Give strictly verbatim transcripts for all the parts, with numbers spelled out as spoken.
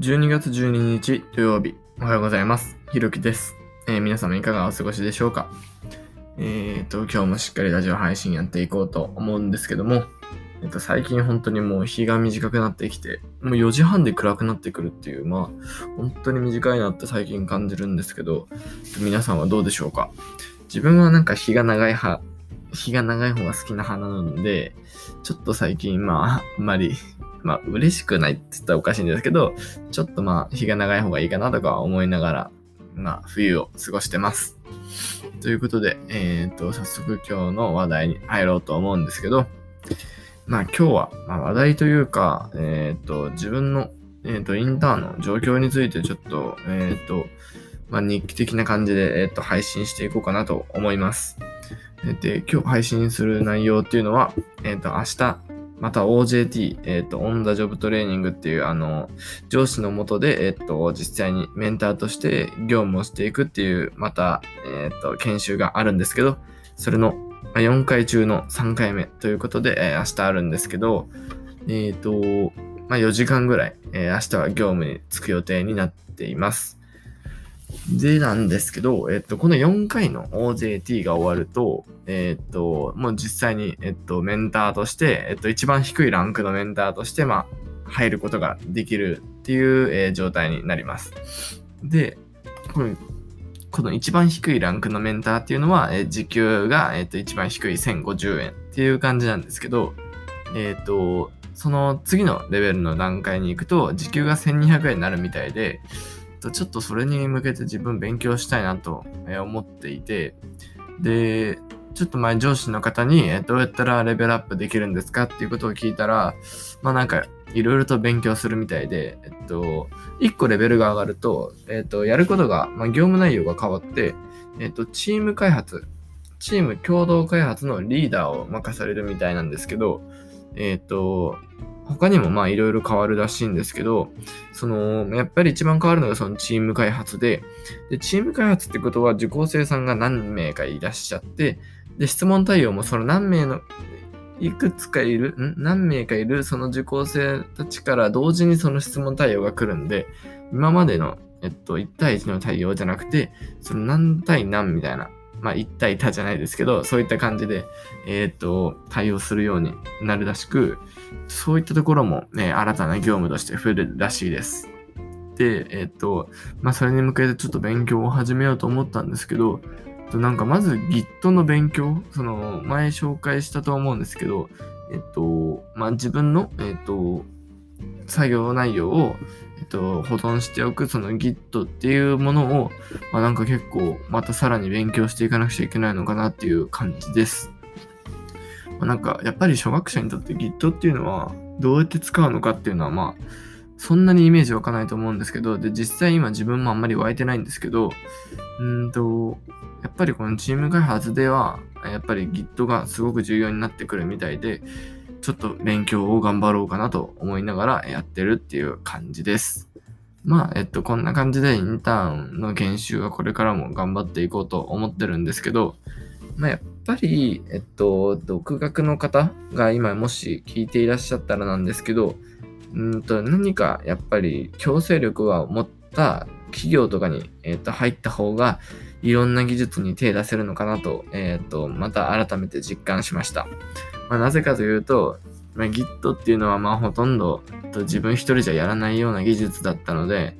じゅうにがつじゅうににち土曜日、おはようございます。ひろきです。えー、皆様いかがお過ごしでしょうか。えーと今日もしっかりラジオ配信やっていこうと思うんですけども、えー、と最近本当にもう日が短くなってきて、もうよじはんで暗くなってくるっていう、まあ本当に短いなって最近感じるんですけど、皆さんはどうでしょうか。自分はなんか日が長い派日が長い方が好きな派なので、ちょっと最近まああんまりまあ嬉しくないって言ったらおかしいんですけど、ちょっとまあ日が長い方がいいかなとか思いながら、まあ冬を過ごしてます。ということで、えーと、早速今日の話題に入ろうと思うんですけど、まあ今日はまあ話題というか、えーと、自分の、えーと、インターンの状況についてちょっと、えーと、まあ日記的な感じで、えーと、配信していこうかなと思います。で、今日配信する内容っていうのは、えーと、明日、また オージェーティー、えっと、オン・ザ・ジョブ・トレーニングっていう、あの、上司の下で、えっと、実際にメンターとして業務をしていくっていう、また、えっと、研修があるんですけど、それのよんかい中のさんかいめということで、えー、明日あるんですけど、えっと、まあ、よじかんぐらい、えー、明日は業務に就く予定になっています。でなんですけど、えっと、このよんかいの オージェーティー が終わると、えっと、もう実際に、えっと、メンターとして、えっと、一番低いランクのメンターとして、まあ、入ることができるっていう、えー、状態になります。で、この、この一番低いランクのメンターっていうのは、えー、時給が、えっと、一番低いせんごじゅうえんっていう感じなんですけど、えっと、その次のレベルの段階に行くと、時給がせんにひゃくえんになるみたいで、ちょっとそれに向けて自分勉強したいなと思っていて、でちょっと前上司の方にどうやったらレベルアップできるんですかっていうことを聞いたら、まあなんかいろいろと勉強するみたいで、えっといっこレベルが上がると、えっとやることが、まあ、業務内容が変わって、えっとチーム開発チーム共同開発のリーダーを任されるみたいなんですけど、えっと他にもまあいろいろ変わるらしいんですけど、そのやっぱり一番変わるのがそのチーム開発で、でチーム開発ってことは受講生さんが何名かいらっしゃって、で質問対応もその何名のいくつかいるん何名かいるその受講生たちから同時にその質問対応が来るんで、今までの、えっと、いち対いちの対応じゃなくて、その何対何みたいな、まあいち対多じゃないですけど、そういった感じで、えー、っと、対応するようになるらしく、そういったところも、ね、新たな業務として増えるらしいです。で、えー、っと、まあそれに向けてちょっと勉強を始めようと思ったんですけど、なんかまず Git の勉強、その前紹介したと思うんですけど、えー、っと、まあ自分の、えー、っと、作業内容を、えっと、保存しておくその Git っていうものを、まあ、なんか結構またさらに勉強していかなくちゃいけないのかなっていう感じです。まあ、なんかやっぱり初学者にとって Git っていうのはどうやって使うのかっていうのは、まあそんなにイメージ湧かないと思うんですけど、で実際今自分もあんまり湧いてないんですけど、うんとやっぱりこのチーム開発ではやっぱり Git がすごく重要になってくるみたいで、ちょっと勉強を頑張ろうかなと思いながらやってるっていう感じです。まあ、えっと、こんな感じでインターンの研修はこれからも頑張っていこうと思ってるんですけど、まあ、やっぱり、えっと、独学の方が今もし聞いていらっしゃったらなんですけど、うんと、何かやっぱり強制力は持った企業とかに、えっと、入った方がいろんな技術に手を出せるのかなと、えっと、また改めて実感しました。まあ、なぜかというと、まあ、Git っていうのはまあほとんど自分一人じゃやらないような技術だったので、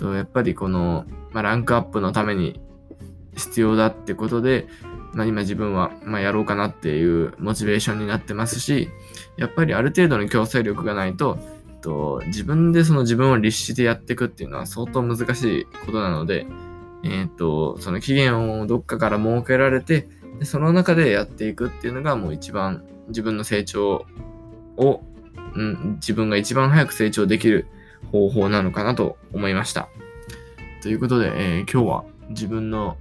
やっぱりこの、まあ、ランクアップのために必要だってことで、まあ、今自分はまあやろうかなっていうモチベーションになってますし、やっぱりある程度の強制力がないと、と自分でその自分を律してやっていくっていうのは相当難しいことなので、えー、とその期限をどっかから設けられて、でその中でやっていくっていうのがもう一番自分の成長を、うん、自分が一番早く成長できる方法なのかなと思いました。ということで、えー、今日は自分の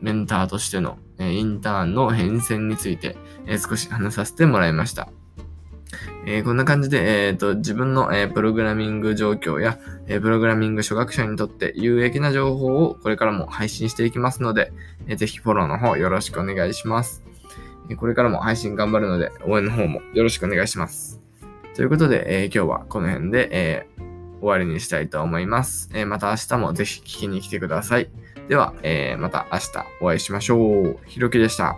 メンターとしての、えー、インターンの変遷について、えー、少し話させてもらいました。えー、こんな感じで、えーと、自分の、えー、プログラミング状況や、えー、プログラミング初学者にとって有益な情報をこれからも配信していきますので、えー、ぜひフォローの方よろしくお願いします。これからも配信頑張るので、応援の方もよろしくお願いします。ということで、えー、今日はこの辺で、えー、終わりにしたいと思います。えー、また明日もぜひ聞きに来てください。では、えー、また明日お会いしましょう。ひろきでした。